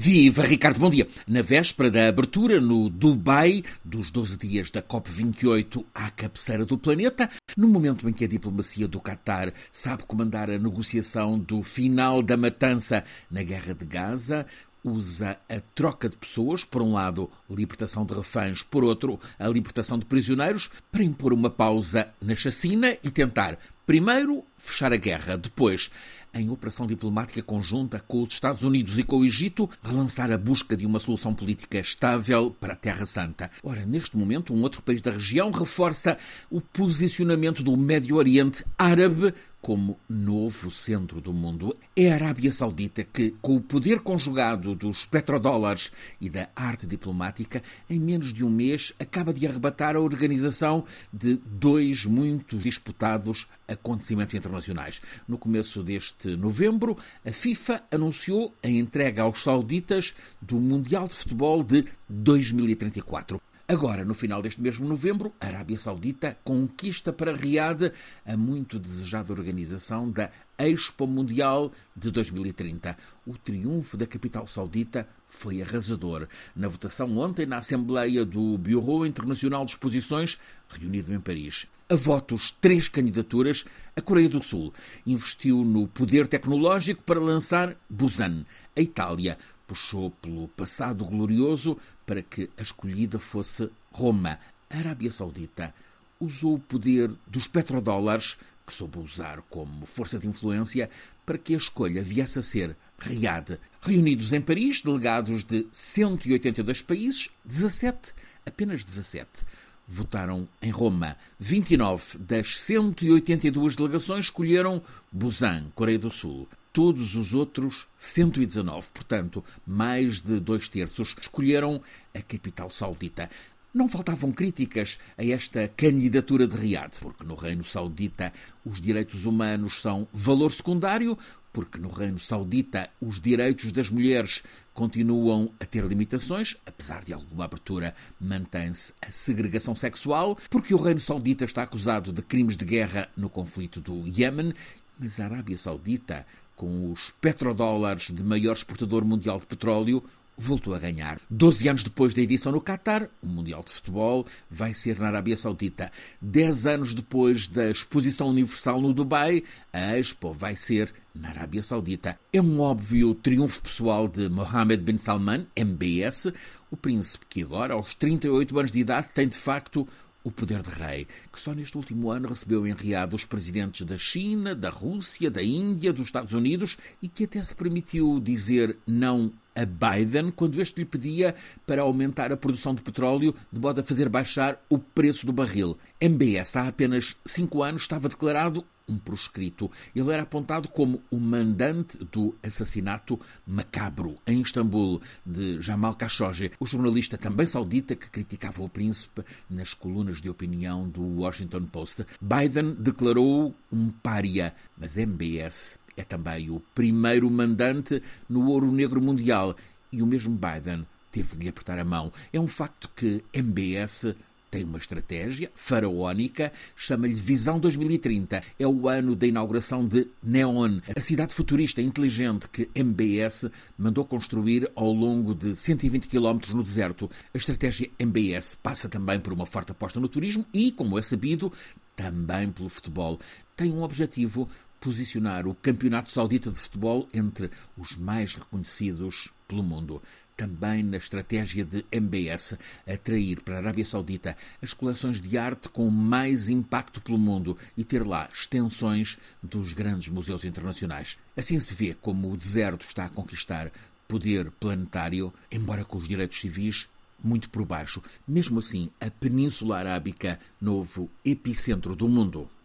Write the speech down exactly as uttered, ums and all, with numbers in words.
Viva, Ricardo, bom dia. Na véspera da abertura no Dubai dos doze dias da COP vinte e oito à cabeceira do planeta, no momento em que a diplomacia do Qatar sabe comandar a negociação do final da matança na guerra de Gaza, usa a troca de pessoas, por um lado, libertação de reféns, por outro, a libertação de prisioneiros, para impor uma pausa na chacina e tentar, primeiro, fechar a guerra, depois, em operação diplomática conjunta com os Estados Unidos e com o Egito, relançar a busca de uma solução política estável para a Terra Santa. Ora, neste momento, um outro país da região reforça o posicionamento do Médio Oriente Árabe como novo centro do mundo. É a Arábia Saudita que, com o poder conjugado dos petrodólares e da arte diplomática, em menos de um mês acaba de arrebatar a organização de dois muito disputados acontecimentos internacionais. No começo deste novembro, a FIFA anunciou a entrega aos sauditas do Mundial de Futebol de dois mil e trinta e quatro. Agora, no final deste mesmo novembro, a Arábia Saudita conquista para Riad a muito desejada organização da Expo Mundial de dois mil e trinta. O triunfo da capital saudita foi arrasador. Na votação ontem, na Assembleia do Bureau Internacional de Exposições, reunido em Paris. A votos, três candidaturas, a Coreia do Sul investiu no poder tecnológico para lançar Busan. A Itália puxou pelo passado glorioso para que a escolhida fosse Roma. A Arábia Saudita usou o poder dos petrodólares, que soube usar como força de influência, para que a escolha viesse a ser Riad. Reunidos em Paris, delegados de cento e oitenta e dois países, dezassete, apenas dezassete, votaram em Roma. vinte e nove das cento e oitenta e duas delegações escolheram Busan, Coreia do Sul. Todos os outros cento e dezanove, portanto, mais de dois terços, escolheram a capital saudita. Não faltavam críticas a esta candidatura de Riad, porque no Reino Saudita os direitos humanos são valor secundário, porque no Reino Saudita os direitos das mulheres continuam a ter limitações, apesar de alguma abertura, mantém-se a segregação sexual, porque o Reino Saudita está acusado de crimes de guerra no conflito do Iémen, mas a Arábia Saudita, com os petrodólares de maior exportador mundial de petróleo, voltou a ganhar. Doze anos depois da edição no Qatar, o Mundial de Futebol vai ser na Arábia Saudita. Dez anos depois da Exposição Universal no Dubai, a Expo vai ser na Arábia Saudita. É um óbvio triunfo pessoal de Mohammed bin Salman, M B S, o príncipe que agora, aos trinta e oito anos de idade, tem de facto o poder de rei, que só neste último ano recebeu em Riad os presidentes da China, da Rússia, da Índia, dos Estados Unidos e que até se permitiu dizer não a Biden quando este lhe pedia para aumentar a produção de petróleo de modo a fazer baixar o preço do barril. M B S há apenas cinco anos estava declarado um proscrito. Ele era apontado como o mandante do assassinato macabro em Istambul de Jamal Khashoggi, o jornalista também saudita que criticava o príncipe nas colunas de opinião do Washington Post. Biden declarou um pária, mas M B S é também o primeiro mandante no ouro negro mundial e o mesmo Biden teve de lhe apertar a mão. É um facto que M B S tem uma estratégia faraónica, chama-lhe Visão dois mil e trinta. É o ano da inauguração de Neon, a cidade futurista inteligente que M B S mandou construir ao longo de cento e vinte quilómetros no deserto. A estratégia M B S passa também por uma forte aposta no turismo e, como é sabido, também pelo futebol. Tem um objetivo: posicionar o Campeonato Saudita de Futebol entre os mais reconhecidos pelo mundo. Também na estratégia de M B S, atrair para a Arábia Saudita as coleções de arte com mais impacto pelo mundo e ter lá extensões dos grandes museus internacionais. Assim se vê como o deserto está a conquistar poder planetário, embora com os direitos civis muito por baixo. Mesmo assim, a Península Arábica, novo epicentro do mundo.